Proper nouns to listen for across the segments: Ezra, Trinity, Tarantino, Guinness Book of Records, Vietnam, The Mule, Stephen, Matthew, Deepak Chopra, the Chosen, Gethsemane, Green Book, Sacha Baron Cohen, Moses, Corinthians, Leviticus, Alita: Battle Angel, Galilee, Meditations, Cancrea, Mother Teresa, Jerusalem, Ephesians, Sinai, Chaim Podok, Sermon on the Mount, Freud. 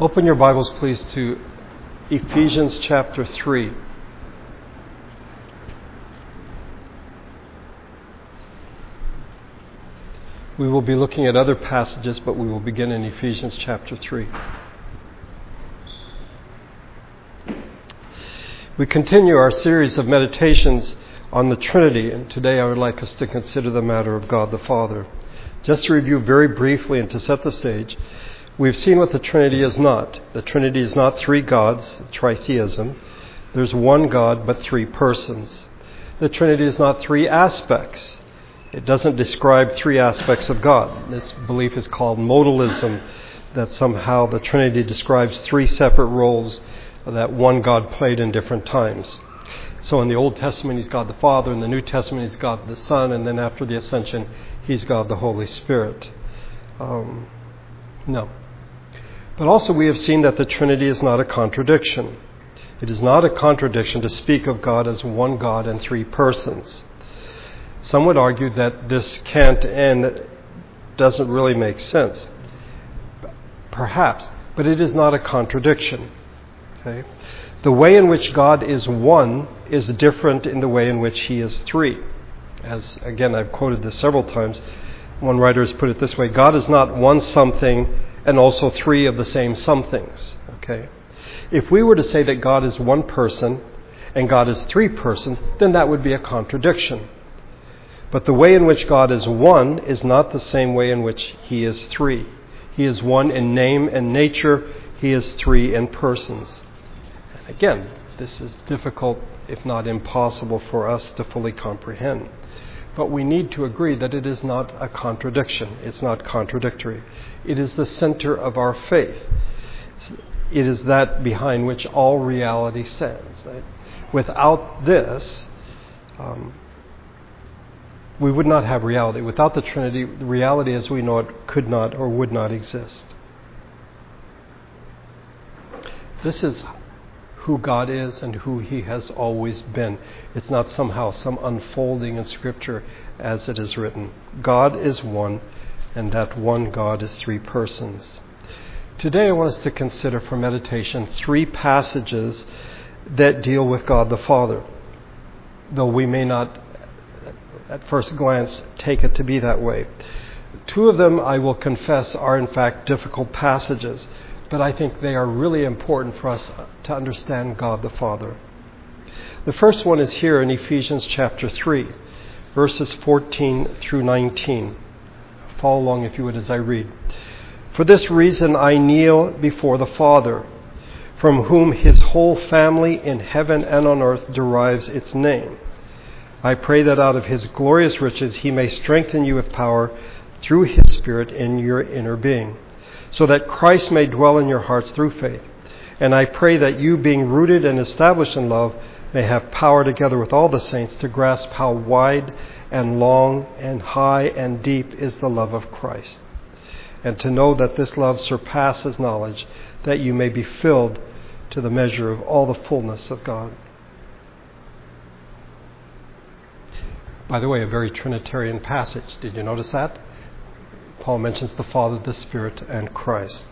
Open your Bibles, please, to Ephesians chapter 3. We will be looking at other passages, but we will begin in Ephesians chapter 3. We continue our series of meditations on the Trinity, and today I would like us to consider the matter of God the Father. Just to review very briefly and to set the stage, we've seen what the Trinity is not. The Trinity is not three gods, tritheism. There's one God, but three persons. The Trinity is not three aspects. It doesn't describe three aspects of God. This belief is called modalism, that somehow the Trinity describes three separate roles that one God played in different times. So in the Old Testament, he's God the Father. In the New Testament, he's God the Son. And then after the Ascension, he's God the Holy Spirit. No. But also we have seen that the Trinity is not a contradiction. It is not a contradiction to speak of God as one God and three persons. Some would argue that this can't and doesn't really make sense. Perhaps. But it is not a contradiction. Okay? The way in which God is one is different in the way in which he is three. As, again, I've quoted this several times. One writer has put it this way: God is not one something and also three of the same somethings. Okay? If we were to say that God is one person and God is three persons, then that would be a contradiction. But the way in which God is one is not the same way in which he is three. He is one in name and nature. He is three in persons. And again, this is difficult, if not impossible, for us to fully comprehend. But we need to agree that it is not a contradiction. It's not contradictory. It is the center of our faith. It is that behind which all reality stands. Right? Without this, we would not have reality. Without the Trinity, reality as we know it could not or would not exist. This is who God is and who he has always been. It's not somehow some unfolding in Scripture as it is written. God is one, and that one God is three persons. Today I want us to consider for meditation three passages that deal with God the Father, though we may not at first glance take it to be that way. Two of them, I will confess, are in fact difficult passages, but I think they are really important for us to understand God the Father. The first one is here in Ephesians chapter 3, verses 14 through 19. Follow along, if you would, as I read. For this reason I kneel before the Father, from whom his whole family in heaven and on earth derives its name. I pray that out of his glorious riches he may strengthen you with power through his Spirit in your inner being, so that Christ may dwell in your hearts through faith. And I pray that you, being rooted and established in love, may have power together with all the saints to grasp how wide and long and high and deep is the love of Christ, and to know that this love surpasses knowledge, that you may be filled to the measure of all the fullness of God. By the way, a very Trinitarian passage. Did you notice that? Paul mentions the Father, the Spirit, and Christ.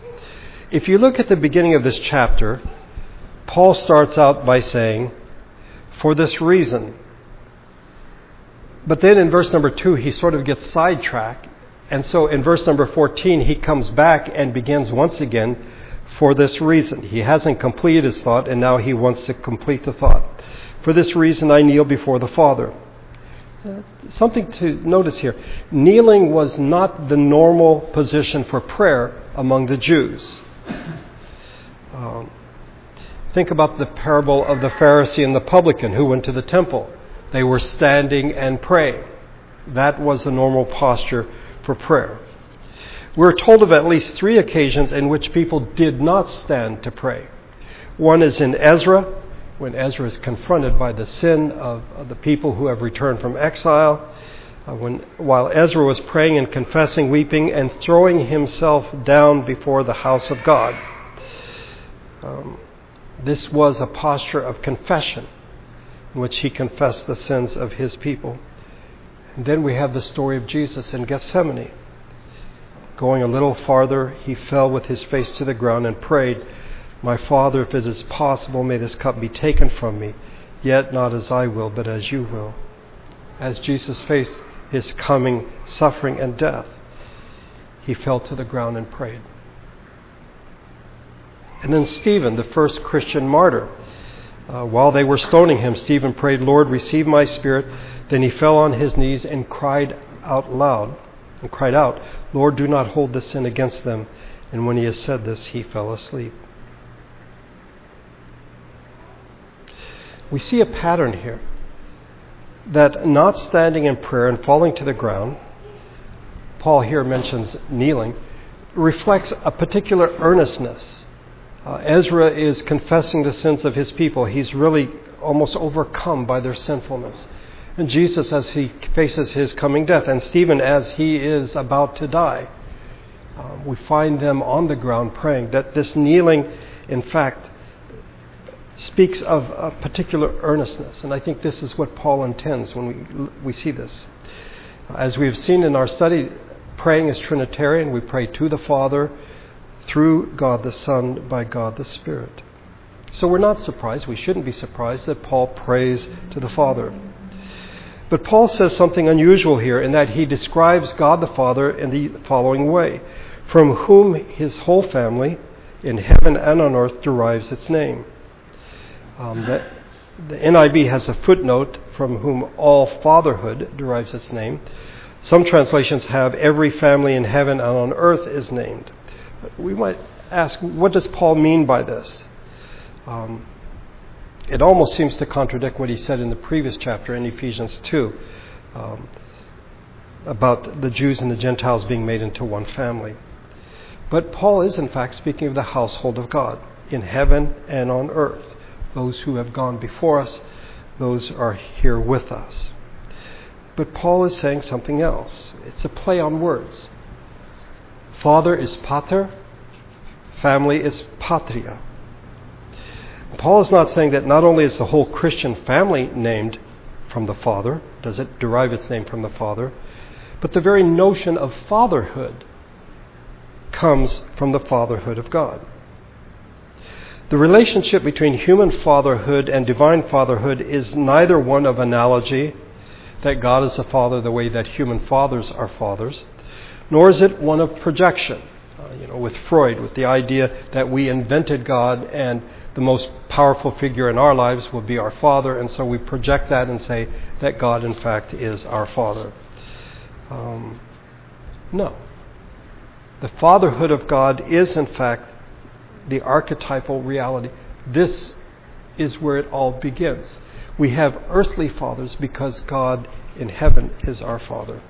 If you look at the beginning of this chapter, Paul starts out by saying, for this reason. But then in verse number 2, he sort of gets sidetracked. And so in verse number 14, he comes back and begins once again, for this reason. He hasn't completed his thought, and now he wants to complete the thought. For this reason, I kneel before the Father. Something to notice here. Kneeling was not the normal position for prayer among the Jews. Think about the parable of the Pharisee and the publican who went to the temple. They were standing and praying. That was the normal posture for prayer. We're told of at least three occasions in which people did not stand to pray. One is in Ezra, when Ezra is confronted by the sin of the people who have returned from exile, while Ezra was praying and confessing, weeping, and throwing himself down before the house of God. This was a posture of confession in which he confessed the sins of his people. And then we have the story of Jesus in Gethsemane. Going a little farther, he fell with his face to the ground and prayed, My Father, if it is possible, may this cup be taken from me, yet not as I will, but as you will. As Jesus faced his coming suffering and death, he fell to the ground and prayed. And then Stephen, the first Christian martyr, while they were stoning him, Stephen prayed, Lord, receive my spirit. Then he fell on his knees and cried out, Lord, do not hold this sin against them. And when he had said this, he fell asleep. We see a pattern here, that not standing in prayer and falling to the ground, Paul here mentions kneeling, reflects a particular earnestness. Ezra is confessing the sins of his people. He's really almost overcome by their sinfulness. And Jesus, as he faces his coming death, and Stephen, as he is about to die, we find them on the ground praying, that this kneeling, in fact, speaks of a particular earnestness. And I think this is what Paul intends when we see this. As we've seen in our study, praying is Trinitarian. We pray to the Father, through God the Son, by God the Spirit. So we're not surprised, we shouldn't be surprised that Paul prays to the Father. But Paul says something unusual here in that he describes God the Father in the following way, from whom his whole family in heaven and on earth derives its name. The NIV has a footnote, from whom all fatherhood derives its name. Some translations have every family in heaven and on earth is named. But we might ask, what does Paul mean by this? It almost seems to contradict what he said in the previous chapter in Ephesians 2 about the Jews and the Gentiles being made into one family. But Paul is, in fact, speaking of the household of God in heaven and on earth. Those who have gone before us, those are here with us. But Paul is saying something else. It's a play on words. Father is pater, family is patria. Paul is not saying that not only is the whole Christian family named from the Father, does it derive its name from the Father, but the very notion of fatherhood comes from the fatherhood of God. The relationship between human fatherhood and divine fatherhood is neither one of analogy, that God is a father the way that human fathers are fathers, nor is it one of projection, with Freud, with the idea that we invented God and the most powerful figure in our lives will be our father, and so we project that and say that God, in fact, is our father. No. The fatherhood of God is, in fact, the archetypal reality. This is where it all begins. We have earthly fathers because God in heaven is our Father.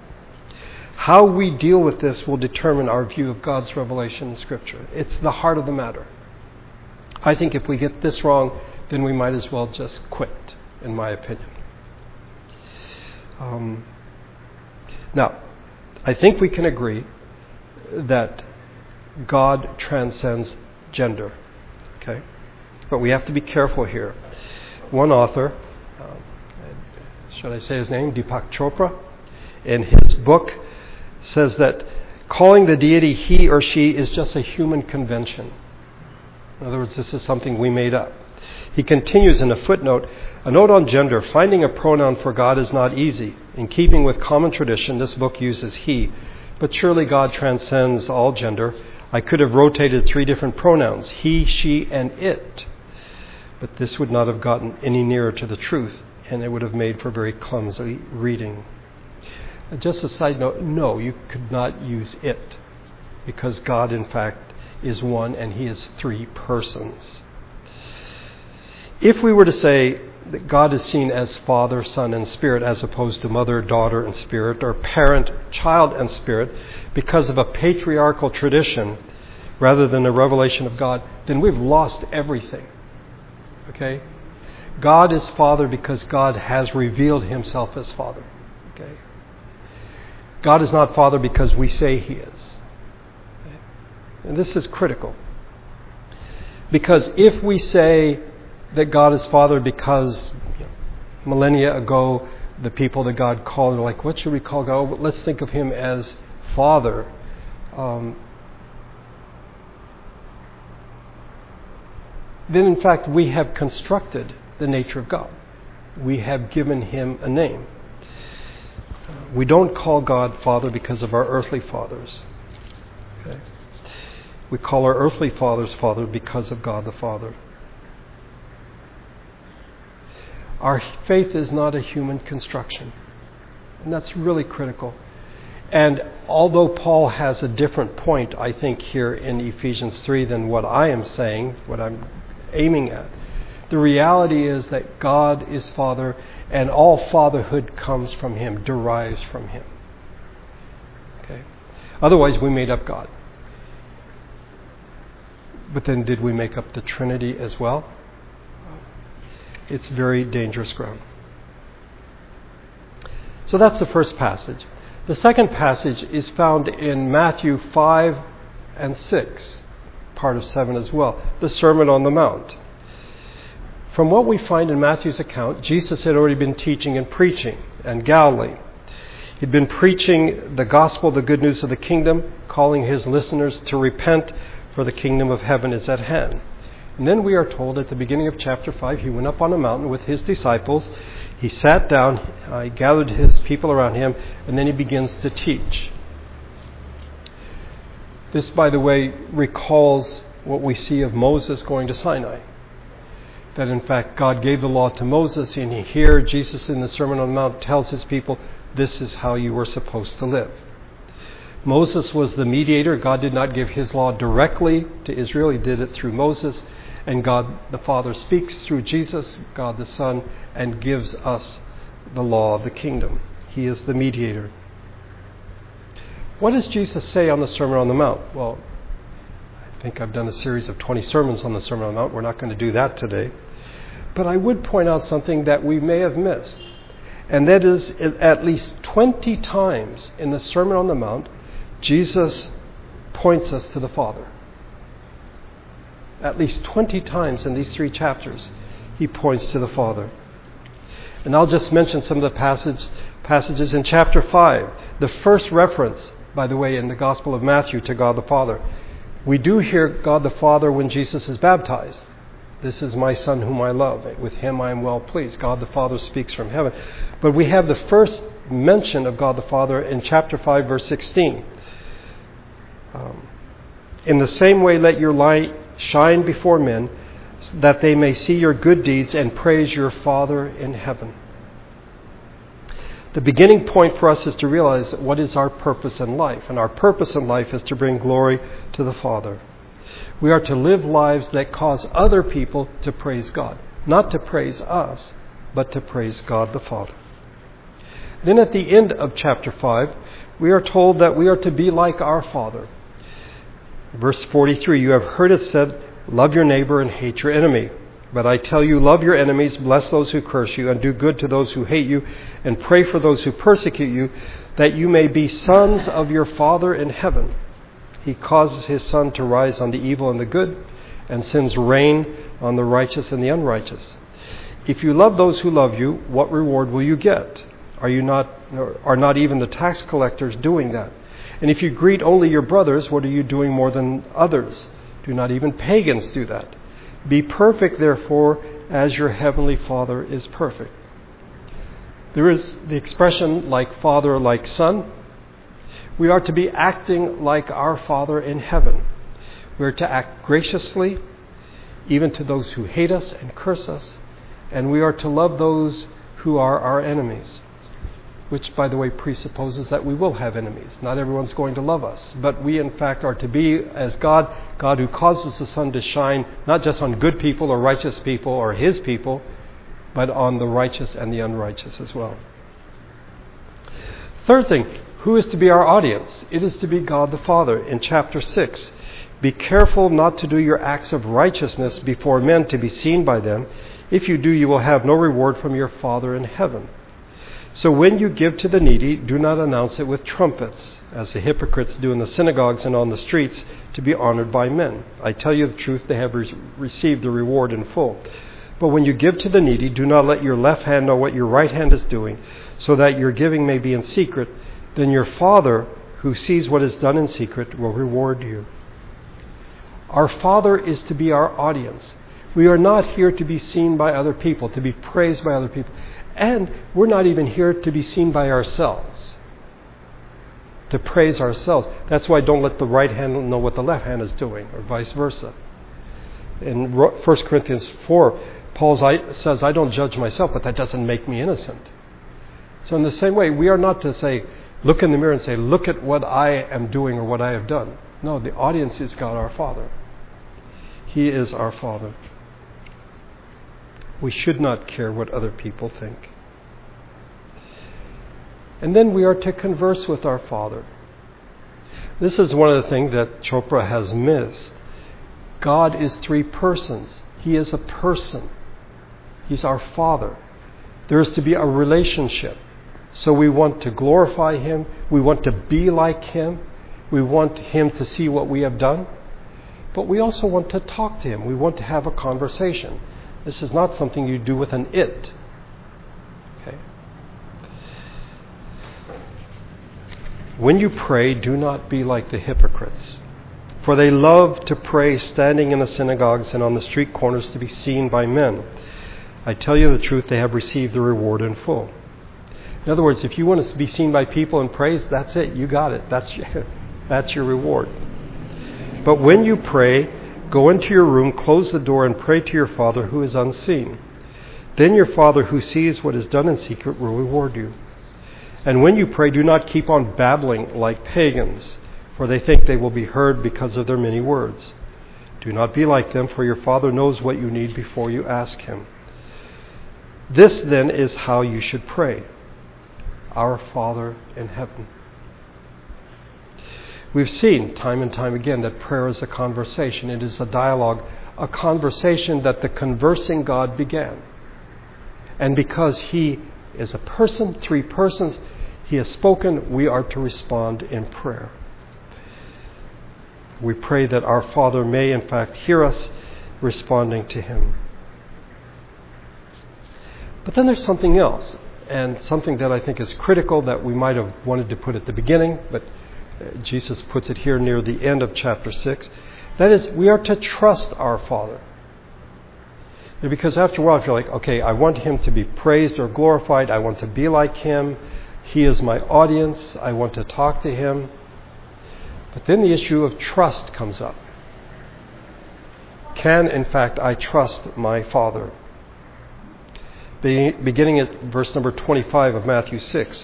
How we deal with this will determine our view of God's revelation in Scripture. It's the heart of the matter. I think if we get this wrong, then we might as well just quit, in my opinion. Now, I think we can agree that God transcends gender. Okay? But we have to be careful here. One author, should I say his name? Deepak Chopra, in his book says that calling the deity he or she is just a human convention. In other words, this is something we made up. He continues in a footnote, a note on gender, finding a pronoun for God is not easy. In keeping with common tradition, this book uses he. But surely God transcends all gender. I could have rotated 3 different pronouns, he, she, and it. But this would not have gotten any nearer to the truth, and it would have made for very clumsy reading. Just a side note, no, you could not use it, because God, in fact, is one and he is 3 persons. If we were to say that God is seen as Father, Son, and Spirit, as opposed to Mother, Daughter, and Spirit, or Parent, Child, and Spirit, because of a patriarchal tradition rather than a revelation of God, then we've lost everything. Okay? God is Father because God has revealed himself as Father. Okay? God is not Father because we say he is. Okay? And this is critical. Because if we say that God is Father because millennia ago the people that God called are like, what should we call God? Let's think of him as Father. then in fact we have constructed the nature of God. We have given him a name. We don't call God Father because of our earthly fathers. Okay? We call our earthly fathers Father because of God the Father. Our faith is not a human construction. And that's really critical. And although Paul has a different point, I think, here in Ephesians 3 than what I am saying, what I'm aiming at, the reality is that God is Father, and all fatherhood comes from him, derives from him. Okay? Otherwise, we made up God. But then did we make up the Trinity as well? It's very dangerous ground. So that's the first passage. The second passage is found in Matthew 5 and 6, part of 7 as well, the Sermon on the Mount. From what we find in Matthew's account, Jesus had already been teaching and preaching in Galilee. He'd been preaching the gospel, the good news of the kingdom, calling his listeners to repent, for the kingdom of heaven is at hand. And then we are told at the beginning of chapter 5, he went up on a mountain with his disciples, he sat down, he gathered his people around him, and then he begins to teach. This, by the way, recalls what we see of Moses going to Sinai. That in fact God gave the law to Moses, and here Jesus in the Sermon on the Mount tells his people, this is how you were supposed to live. Moses was the mediator. God did not give his law directly to Israel. He did it through Moses. And God the Father speaks through Jesus, God the Son, and gives us the law of the kingdom. He is the mediator. What does Jesus say on the Sermon on the Mount? Well, I think I've done a series of 20 sermons on the Sermon on the Mount. We're not going to do that today. But I would point out something that we may have missed. And that is, at least 20 times in the Sermon on the Mount, Jesus points us to the Father. At least 20 times in these three chapters, he points to the Father. And I'll just mention some of the passages in chapter 5. The first reference, by the way, in the Gospel of Matthew to God the Father. We do hear God the Father when Jesus is baptized. This is my Son whom I love. With him I am well pleased. God the Father speaks from heaven. But we have the first mention of God the Father in chapter 5, verse 16. In the same way, let your light shine before men, that they may see your good deeds and praise your Father in heaven. The beginning point for us is to realize what is our purpose in life. And our purpose in life is to bring glory to the Father. We are to live lives that cause other people to praise God. Not to praise us, but to praise God the Father. Then at the end of chapter 5, we are told that we are to be like our Father. Verse 43, you have heard it said, love your neighbor and hate your enemy. But I tell you, love your enemies, bless those who curse you, and do good to those who hate you, and pray for those who persecute you, that you may be sons of your Father in heaven. He causes his sun to rise on the evil and the good, and sends rain on the righteous and the unrighteous. If you love those who love you, what reward will you get? Are not even the tax collectors doing that? And if you greet only your brothers, what are you doing more than others? Do not even pagans do that? Be perfect, therefore, as your heavenly Father is perfect. There is the expression, like Father, like Son. We are to be acting like our Father in heaven. We are to act graciously, even to those who hate us and curse us. And we are to love those who are our enemies. Which, by the way, presupposes that we will have enemies. Not everyone's going to love us. But we, in fact, are to be as God who causes the sun to shine, not just on good people or righteous people or his people, but on the righteous and the unrighteous as well. Third thing, who is to be our audience? It is to be God the Father. In chapter 6, be careful not to do your acts of righteousness before men to be seen by them. If you do, you will have no reward from your Father in heaven. So when you give to the needy, do not announce it with trumpets, as the hypocrites do in the synagogues and on the streets, to be honored by men. I tell you the truth, they have received the reward in full. But when you give to the needy, do not let your left hand know what your right hand is doing, so that your giving may be in secret. Then your Father, who sees what is done in secret will reward you. Our Father is to be our audience. We are not here to be seen by other people, to be praised by other people. And we're not even here to be seen by ourselves, to praise ourselves. That's why don't let the right hand know what the left hand is doing, or vice versa. In 1 Corinthians 4, Paul says, I don't judge myself, but that doesn't make me innocent. So in the same way, we are not to say, look in the mirror and say, look at what I am doing or what I have done. No, the audience is God our Father. He is our Father. We should not care what other people think. And then we are to converse with our Father. This is one of the things that Chopra has missed. God is three persons. He is a person. He's our Father. There is to be a relationship. So we want to glorify Him. We want to be like Him. We want Him to see what we have done. But we also want to talk to Him. We want to have a conversation. This is not something you do with an it. Okay. When you pray, do not be like the hypocrites. For they love to pray standing in the synagogues and on the street corners to be seen by men. I tell you the truth, they have received the reward in full. In other words, if you want to be seen by people and praised, that's it. You got it. That's your reward. But when you pray, go into your room, close the door, and pray to your Father who is unseen. Then your Father who sees what is done in secret will reward you. And when you pray, do not keep on babbling like pagans, for they think they will be heard because of their many words. Do not be like them, for your Father knows what you need before you ask Him. This, then, is how you should pray. Our Father in heaven. We've seen time and time again that prayer is a conversation. It is a dialogue, a conversation that the conversing God began. And because He is a person, three persons, He has spoken, we are to respond in prayer. We pray that our Father may, in fact, hear us responding to Him. But then there's something else, and something that I think is critical that we might have wanted to put at the beginning, but Jesus puts it here near the end of chapter 6. That is, we are to trust our Father. Because after a while, if you're like, okay, I want Him to be praised or glorified, I want to be like Him, He is my audience, I want to talk to Him. But then the issue of trust comes up. Can, in fact, I trust my Father? Beginning at verse number 25 of Matthew 6.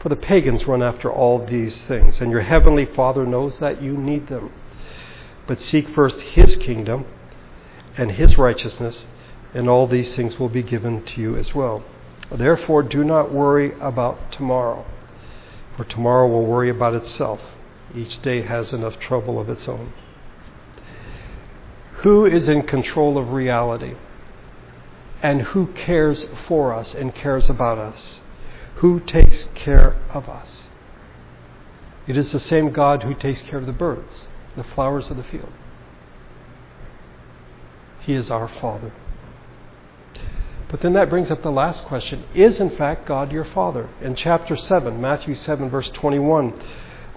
For the pagans run after all these things, and your heavenly Father knows that you need them. But seek first His kingdom and His righteousness, and all these things will be given to you as well. Therefore, do not worry about tomorrow, for tomorrow will worry about itself. Each day has enough trouble of its own. Who is in control of reality? And who cares for us and cares about us? Who takes care of us? It is the same God who takes care of the birds, the flowers of the field. He is our Father. But then that brings up the last question. Is, in fact, God your Father? In chapter 7, Matthew 7, verse 21,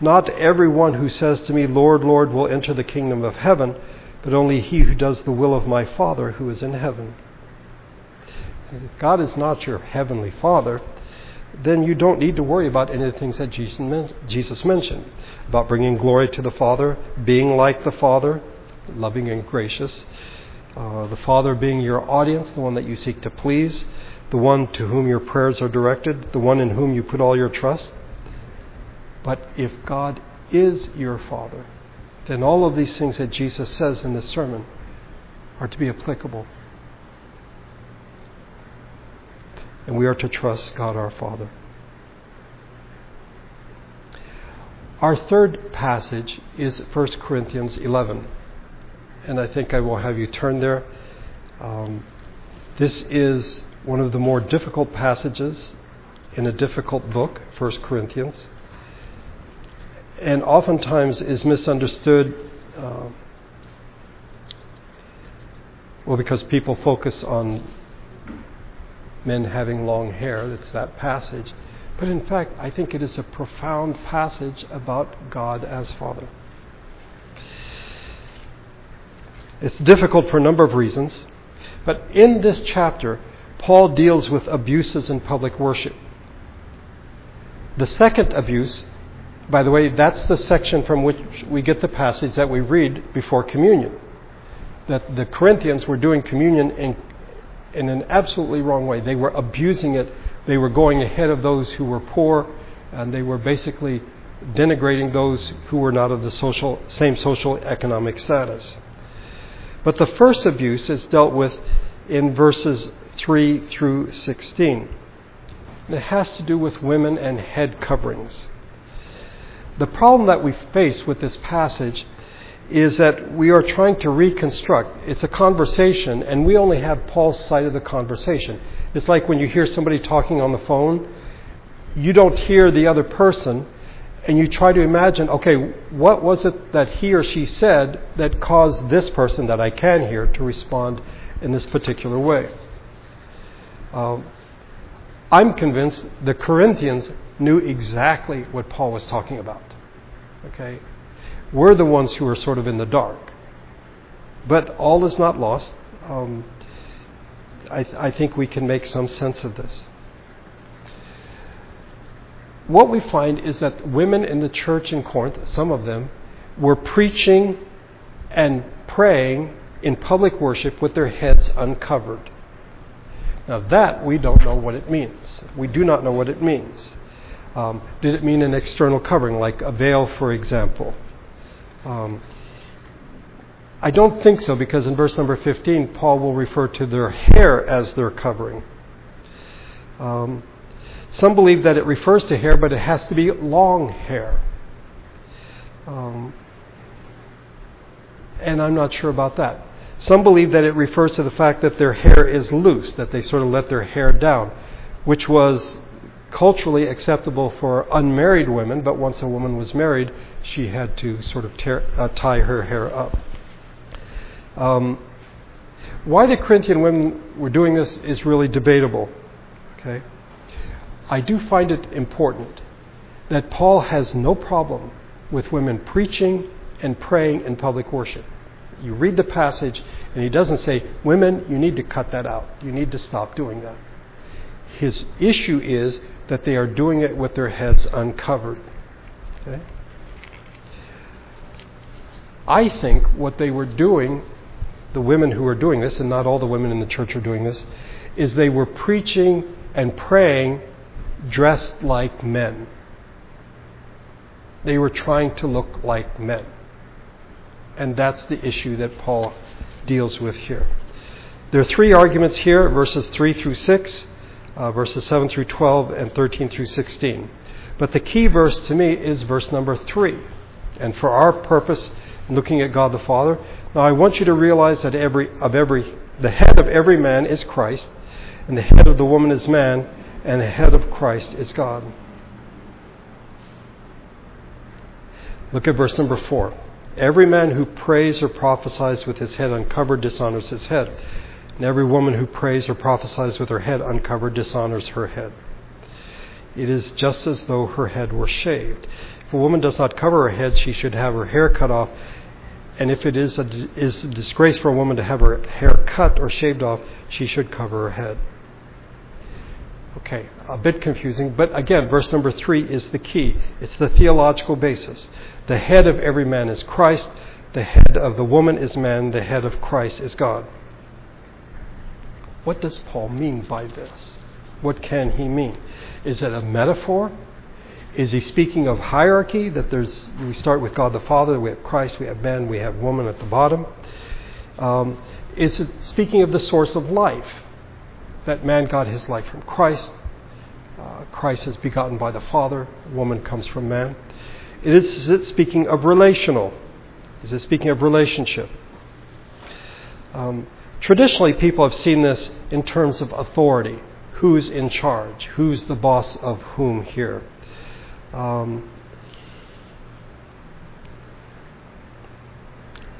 not everyone who says to me, Lord, Lord, will enter the kingdom of heaven, but only he who does the will of my Father who is in heaven. If God is not your heavenly Father, then you don't need to worry about any of the things that Jesus mentioned, about bringing glory to the Father, being like the Father, loving and gracious, The Father being your audience, the one that you seek to please, the one to whom your prayers are directed, the one in whom you put all your trust. But if God is your Father, then all of these things that Jesus says in this sermon are to be applicable. And we are to trust God our Father. Our third passage is 1 Corinthians 11. And I think I will have you turn there. This is one of the more difficult passages in a difficult book, 1 Corinthians. And oftentimes is misunderstood, because people focus on men having long hair. That's that passage. But in fact, I think it is a profound passage about God as Father. It's difficult for a number of reasons. But in this chapter, Paul deals with abuses in public worship. The second abuse, by the way, that's the section from which we get the passage that we read before communion. That the Corinthians were doing communion in an absolutely wrong way. They were abusing it. They were going ahead of those who were poor, and they were basically denigrating those who were not of the same social economic status. But the first abuse is dealt with in verses 3 through 16. And it has to do with women and head coverings. The problem that we face with this passage is that we are trying to reconstruct. It's a conversation, and we only have Paul's side of the conversation. It's like when you hear somebody talking on the phone, you don't hear the other person, and you try to imagine, okay, what was it that he or she said that caused this person that I can hear to respond in this particular way? I'm convinced the Corinthians knew exactly what Paul was talking about. Okay? We're the ones who are sort of in the dark. But all is not lost. I think we can make some sense of this. What we find is that women in the church in Corinth, some of them, were preaching and praying in public worship with their heads uncovered. Now that, we don't know what it means. We do not know what it means. Did it mean an external covering, like a veil, for example? I don't think so, because in verse number 15, Paul will refer to their hair as their covering. Some believe that it refers to hair, but it has to be long hair. And I'm not sure about that. Some believe that it refers to the fact that their hair is loose, that they sort of let their hair down, which was culturally acceptable for unmarried women, but once a woman was married, she had to sort of tie her hair up. Why the Corinthian women were doing this is really debatable. Okay? I do find it important that Paul has no problem with women preaching and praying in public worship. You read the passage, and he doesn't say, women, you need to cut that out. You need to stop doing that. His issue is that they are doing it with their heads uncovered. Okay? I think what they were doing, the women who were doing this, and not all the women in the church are doing this, is they were preaching and praying dressed like men. They were trying to look like men. And that's the issue that Paul deals with here. There are three arguments here, verses 3 through 6, verses 7 through 12, and 13 through 16. But the key verse to me is verse number 3. And for our purpose, looking at God the Father, now I want you to realize that the head of every man is Christ, and the head of the woman is man, and the head of Christ is God. Look at verse number 4. Every man who prays or prophesies with his head uncovered dishonors his head. And every woman who prays or prophesies with her head uncovered dishonors her head. It is just as though her head were shaved. If a woman does not cover her head, she should have her hair cut off. And if it is a disgrace for a woman to have her hair cut or shaved off, she should cover her head. Okay, a bit confusing, but again, verse number 3 is the key. It's the theological basis. The head of every man is Christ. The head of the woman is man. The head of Christ is God. What does Paul mean by this? What can he mean? Is it a metaphor? Is he speaking of hierarchy, that we start with God the Father, we have Christ, we have man, we have woman at the bottom? Is it speaking of the source of life, that man got his life from Christ? Christ is begotten by the Father, woman comes from man. Is it speaking of relational? Is it speaking of relationship? Traditionally, people have seen this in terms of authority. Who's in charge? Who's the boss of whom here?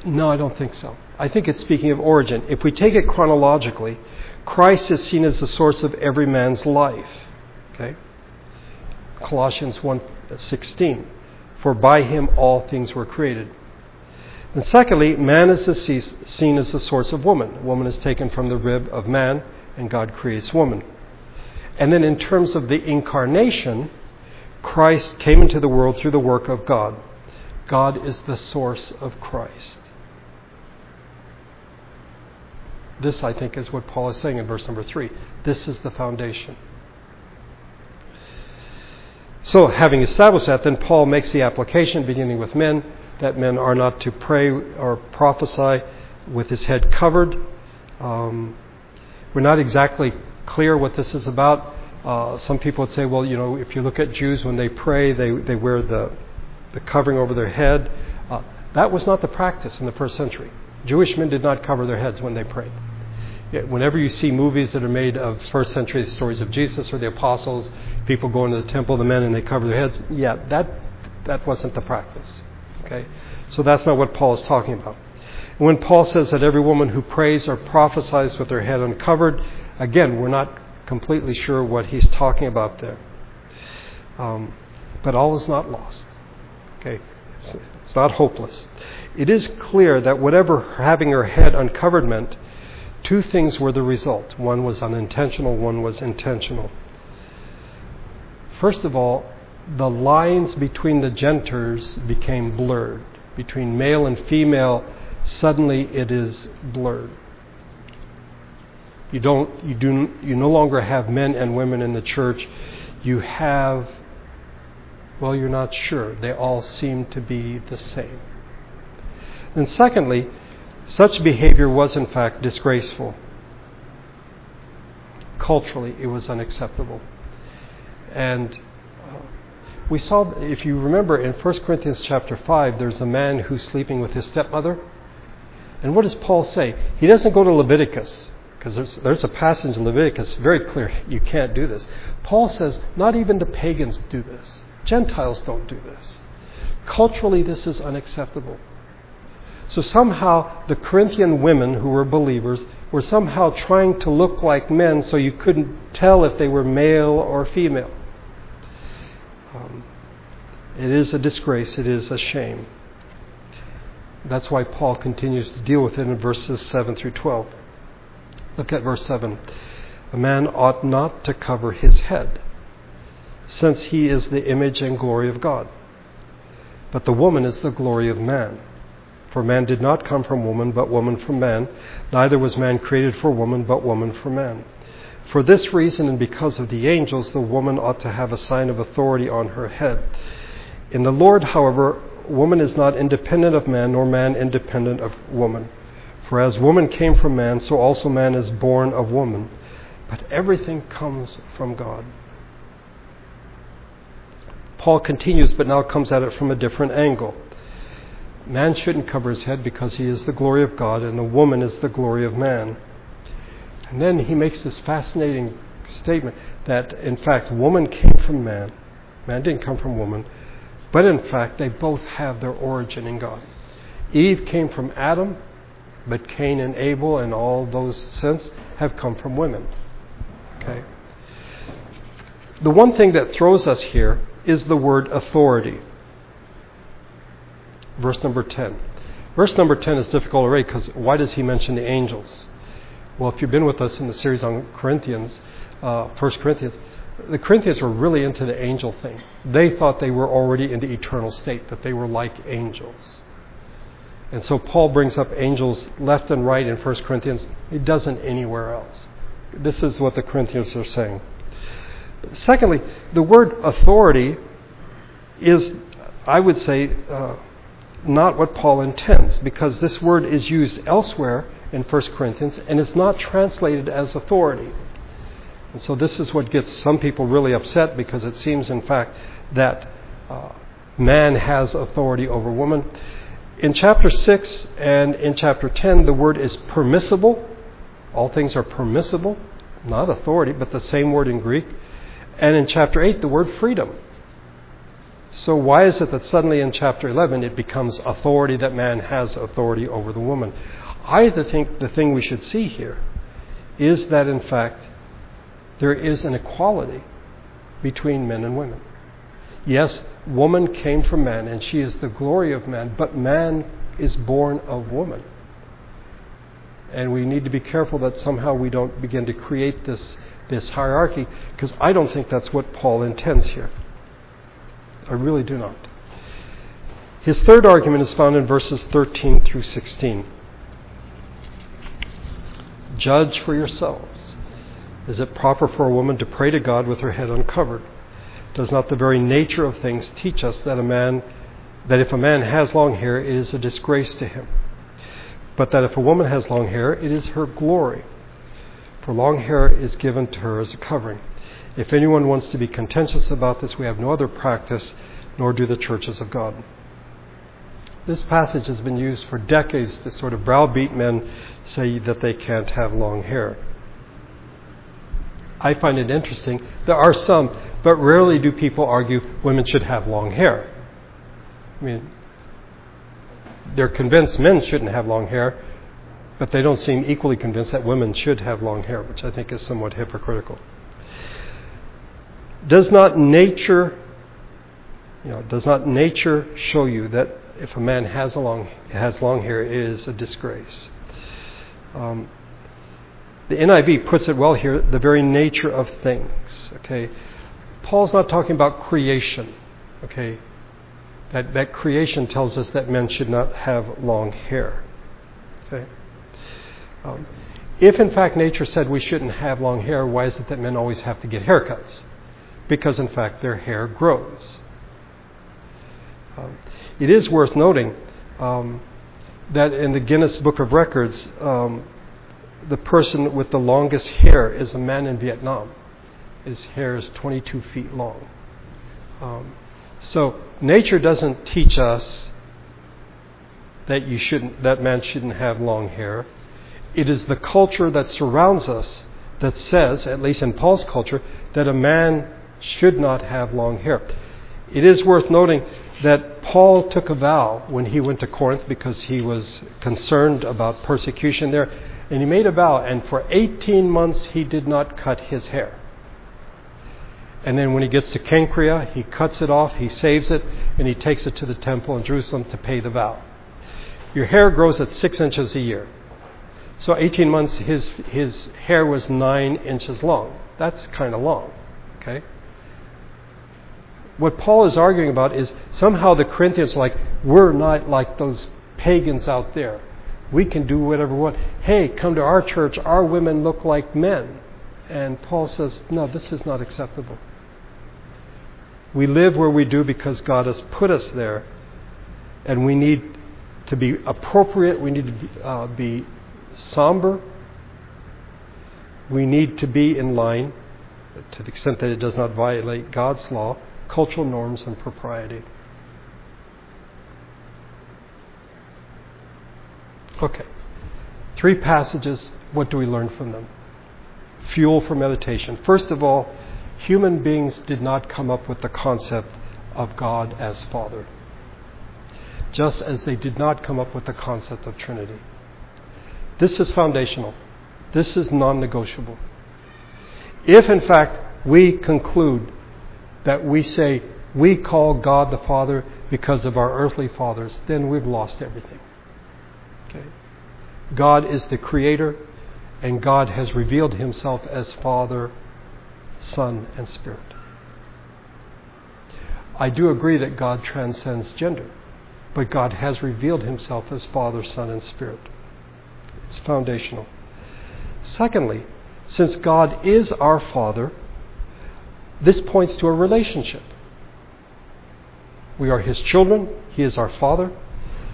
No, I don't think so. I think it's speaking of origin. If we take it chronologically, Christ is seen as the source of every man's life. Okay? Colossians 1:16. For by him all things were created. And secondly, man is seen as the source of woman. Woman is taken from the rib of man, and God creates woman. And then in terms of the incarnation, Christ came into the world through the work of God. God is the source of Christ. This, I think, is what Paul is saying in verse number 3. This is the foundation. So, having established that, then Paul makes the application, beginning with men, that men are not to pray or prophesy with his head covered. We're not exactly clear what this is about. Some people would say, well, you know, if you look at Jews when they pray, they wear the covering over their head. That was not the practice in the first century. Jewish men did not cover their heads when they prayed. Whenever you see movies that are made of first century stories of Jesus or the apostles, people go into the temple, the men, and they cover their heads. Yeah, that wasn't the practice. Okay, so that's not what Paul is talking about. When Paul says that every woman who prays or prophesies with her head uncovered, again, we're not completely sure what he's talking about there. But all is not lost. Okay, it's not hopeless. It is clear that whatever having her head uncovered meant, two things were the result. One was unintentional, one was intentional. First of all, the lines between the genders became blurred. Between male and female, suddenly it is blurred. You no longer have men and women in the church. You have, well, you're not sure. They all seem to be the same. And secondly, such behavior was in fact disgraceful. Culturally, it was unacceptable. And we saw, if you remember, in 1 Corinthians chapter 5, there's a man who's sleeping with his stepmother. And what does Paul say? He doesn't go to Leviticus, because there's a passage in Leviticus, very clear, you can't do this. Paul says, not even the pagans do this. Gentiles don't do this. Culturally, this is unacceptable. So somehow the Corinthian women who were believers were somehow trying to look like men, so you couldn't tell if they were male or female. It is a disgrace. It is a shame. That's why Paul continues to deal with it in verses 7 through 12. Look at verse 7. A man ought not to cover his head, since he is the image and glory of God. But the woman is the glory of man. For man did not come from woman, but woman from man. Neither was man created for woman, but woman for man. For this reason, and because of the angels, the woman ought to have a sign of authority on her head. In the Lord, however, woman is not independent of man, nor man independent of woman. For as woman came from man, so also man is born of woman. But everything comes from God. Paul continues, but now comes at it from a different angle. Man shouldn't cover his head because he is the glory of God, and a woman is the glory of man. And then he makes this fascinating statement that, in fact, woman came from man. Man didn't come from woman. But, in fact, they both have their origin in God. Eve came from Adam, but Cain and Abel and all those since have come from women. Okay. The one thing that throws us here is the word authority. Verse number 10. Verse number 10 is difficult already because why does he mention the angels? Well, if you've been with us in the series on Corinthians, 1 Corinthians, the Corinthians were really into the angel thing. They thought they were already in the eternal state, that they were like angels. And so Paul brings up angels left and right in 1 Corinthians. He doesn't anywhere else. This is what the Corinthians are saying. Secondly, the word authority is, I would say, not what Paul intends, because this word is used elsewhere in 1 Corinthians, and it's not translated as authority. And so this is what gets some people really upset, because it seems, in fact, that man has authority over woman. In chapter 6 and in chapter 10, the word is permissible. All things are permissible, not authority, but the same word in Greek. And in chapter 8, the word freedom. So why is it that suddenly in chapter 11 it becomes authority, that man has authority over the woman? I think the thing we should see here is that, in fact, there is an equality between men and women. Yes, woman came from man, and she is the glory of man, but man is born of woman. And we need to be careful that somehow we don't begin to create this hierarchy, because I don't think that's what Paul intends here. I really do not. His third argument is found in verses 13 through 16. Judge for yourselves. Is it proper for a woman to pray to God with her head uncovered? Does not the very nature of things teach us that if a man has long hair, it is a disgrace to him? But that if a woman has long hair, it is her glory. For long hair is given to her as a covering. If anyone wants to be contentious about this, we have no other practice, nor do the churches of God. This passage has been used for decades to sort of browbeat men, say that they can't have long hair. I find it interesting. There are some, but rarely do people argue women should have long hair. I mean, they're convinced men shouldn't have long hair, but they don't seem equally convinced that women should have long hair, which I think is somewhat hypocritical. Does not nature show you that if a man has long hair, it is a disgrace? The NIV puts it well here: the very nature of things. Okay, Paul's not talking about creation. Okay, that creation tells us that men should not have long hair. Okay. If in fact nature said we shouldn't have long hair, why is it that men always have to get haircuts? Because, in fact, their hair grows. It is worth noting that in the Guinness Book of Records, the person with the longest hair is a man in Vietnam. His hair is 22 feet long. So nature doesn't teach us that man shouldn't have long hair. It is the culture that surrounds us that says, at least in Paul's culture, that a man should not have long hair. It is worth noting that Paul took a vow when he went to Corinth, because he was concerned about persecution there, and he made a vow, and for 18 months he did not cut his hair. And then when he gets to Cancrea, he cuts it off, he saves it, and he takes it to the temple in Jerusalem to pay the vow. Your hair grows at 6 inches a year. So 18 months, his hair was 9 inches long. That's kind of long, okay? What Paul is arguing about is somehow the Corinthians are like, we're not like those pagans out there. We can do whatever we want. Hey, come to our church. Our women look like men. And Paul says, no, this is not acceptable. We live where we do because God has put us there. And we need to be appropriate. We need to be somber. We need to be in line to the extent that it does not violate God's law, cultural norms, and propriety. Okay. 3 passages. What do we learn from them? Fuel for meditation. First of all, human beings did not come up with the concept of God as Father, just as they did not come up with the concept of Trinity. This is foundational. This is non-negotiable. If, in fact, we conclude that we say we call God the Father because of our earthly fathers, then we've lost everything. Okay? God is the Creator, and God has revealed Himself as Father, Son, and Spirit. I do agree that God transcends gender, but God has revealed Himself as Father, Son, and Spirit. It's foundational. Secondly, Since God is our Father, this points to a relationship. We are His children, He is our Father,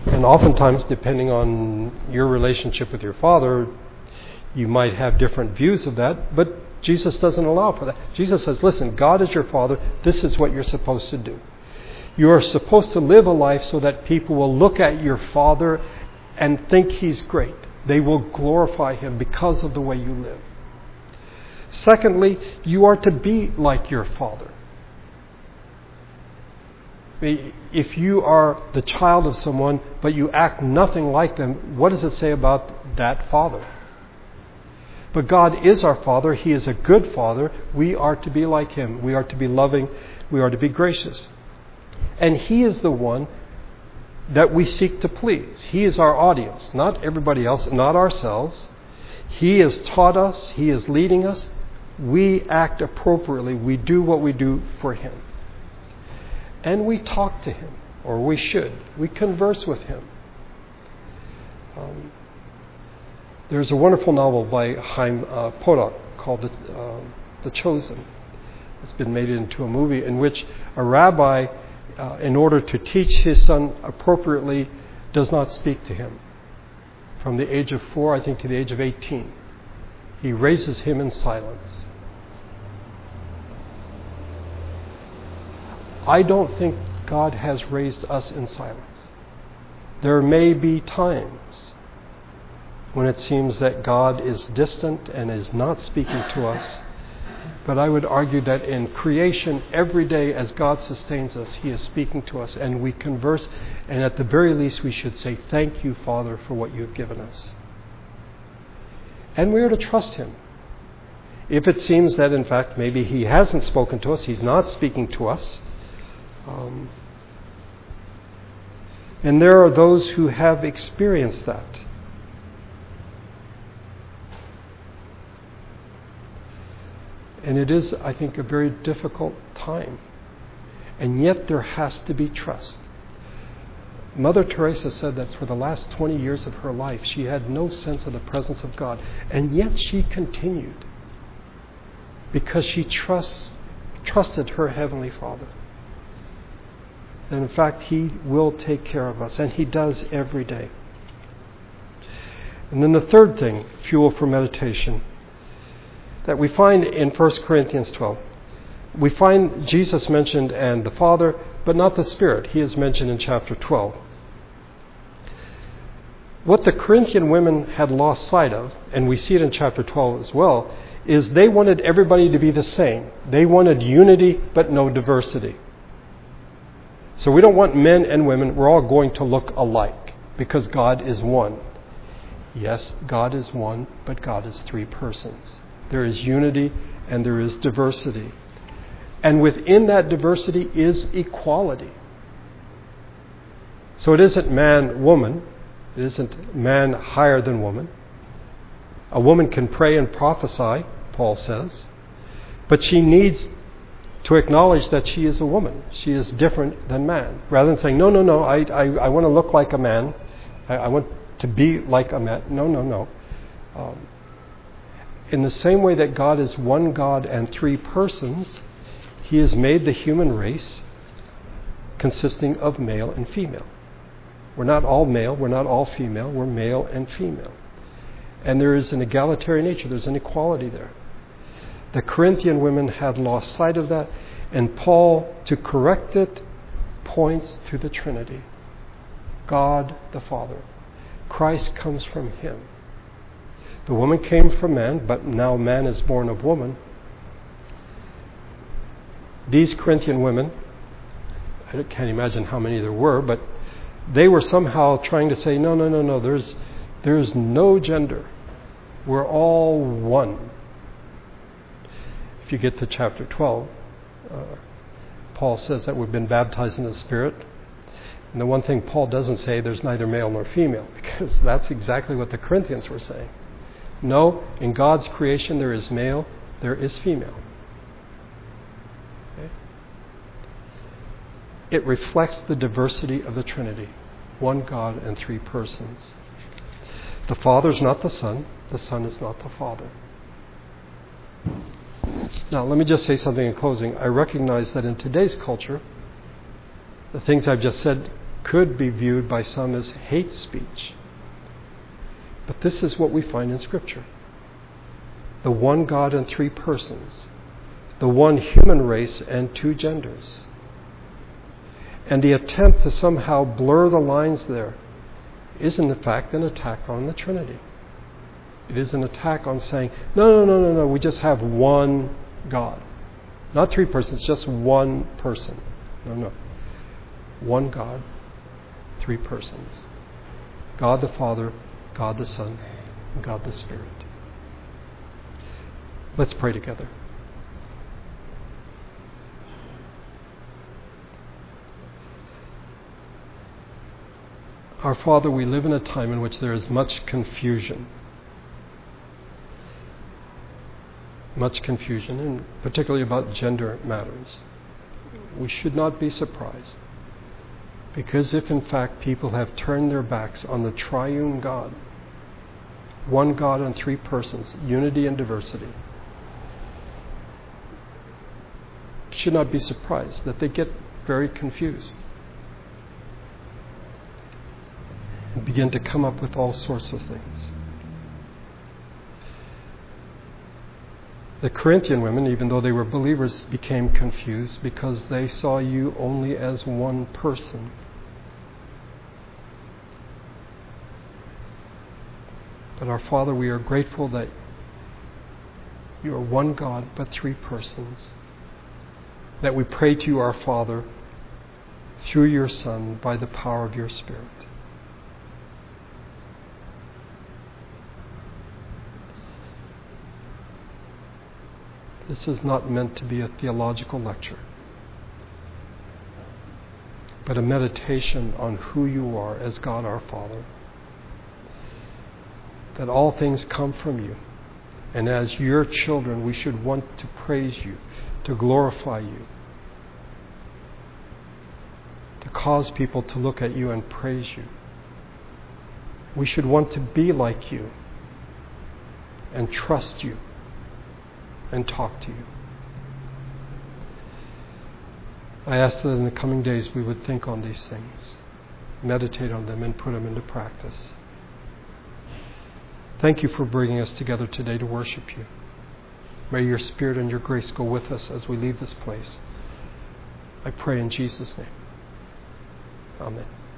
and oftentimes, depending on your relationship with your Father, you might have different views of that, but Jesus doesn't allow for that. Jesus says, listen, God is your Father, this is what you're supposed to do. You are supposed to live a life so that people will look at your Father and think He's great. They will glorify Him because of the way you live. Secondly, you are to be like your Father. If you are the child of someone, but you act nothing like them, what does it say about that father? But God is our Father. He is a good Father. We are to be like Him. We are to be loving. We are to be gracious. And He is the one that we seek to please. He is our audience, not everybody else, not ourselves. He has taught us. He is leading us. We act appropriately. We do what we do for Him. And we talk to Him, or we should. We converse with Him. There's a wonderful novel by Chaim Podok called The Chosen. It's been made into a movie in which a rabbi, in order to teach his son appropriately, does not speak to him. From the age of 4, I think, to the age of 18. He raises him in silence. I don't think God has raised us in silence. There may be times when it seems that God is distant and is not speaking to us, but I would argue that in creation, every day as God sustains us, He is speaking to us, and we converse, and at the very least we should say, thank you, Father, for what you have given us. And we are to trust Him. If it seems that, in fact, maybe He hasn't spoken to us, He's not speaking to us, and there are those who have experienced that. And it is, I think, a very difficult time. And yet there has to be trust. Mother Teresa said that for the last 20 years of her life, she had no sense of the presence of God. And yet she continued because she trusted her Heavenly Father. And in fact, He will take care of us, and He does every day. And then the third thing, fuel for meditation, that we find in 1 Corinthians 12. We find Jesus mentioned and the Father, but not the Spirit. He is mentioned in chapter 12. What the Corinthian women had lost sight of, and we see it in chapter 12 as well, is they wanted everybody to be the same. They wanted unity, but no diversity. So we don't want men and women, we're all going to look alike because God is one. Yes, God is one, but God is three persons. There is unity and there is diversity. And within that diversity is equality. So it isn't man, woman. It isn't man higher than woman. A woman can pray and prophesy, Paul says, but she needs to acknowledge that she is a woman. She is different than man. Rather than saying, no, I want to look like a man. I want to be like a man. No. In the same way that God is one God and three persons, He has made the human race consisting of male and female. We're not all male. We're not all female. We're male and female. And there is an egalitarian nature. There's an equality there. The Corinthian women had lost sight of that, and Paul, to correct it, points to the Trinity. God the Father. Christ comes from Him. The woman came from man, but now man is born of woman. These Corinthian women, I can't imagine how many there were, but they were somehow trying to say, no, there's no gender. We're all one. If you get to chapter 12, Paul says that we've been baptized in the Spirit. And the one thing Paul doesn't say, there's neither male nor female, because that's exactly what the Corinthians were saying. No, in God's creation there is male, there is female. Okay? It reflects the diversity of the Trinity, one God and three persons. The Father is not the Son, the Son is not the Father. Now, let me just say something in closing. I recognize that in today's culture, the things I've just said could be viewed by some as hate speech. But this is what we find in Scripture. The one God in three persons, the one human race and two genders. And the attempt to somehow blur the lines there is, in fact, an attack on the Trinity. It is an attack on saying, no, we just have one God. Not three persons, just one person. No. One God, three persons. God the Father, God the Son, and God the Spirit. Let's pray together. Our Father, we live in a time in which there is much confusion. Much confusion, and particularly about gender matters. We should not be surprised, because if in fact people have turned their backs on the triune God, one God in three persons, unity and diversity, should not be surprised that they get very confused and begin to come up with all sorts of things. The Corinthian women, even though they were believers, became confused because they saw you only as one person. But our Father, we are grateful that you are one God but three persons, that we pray to you, our Father, through your Son, by the power of your Spirit. This is not meant to be a theological lecture, but a meditation on who you are as God our Father. That all things come from you, and as your children, we should want to praise you, to glorify you, to cause people to look at you and praise you. We should want to be like you and trust you and talk to you. I ask that in the coming days we would think on these things, meditate on them, and put them into practice. Thank you for bringing us together today to worship you. May your Spirit and your grace go with us as we leave this place. I pray in Jesus' name. Amen.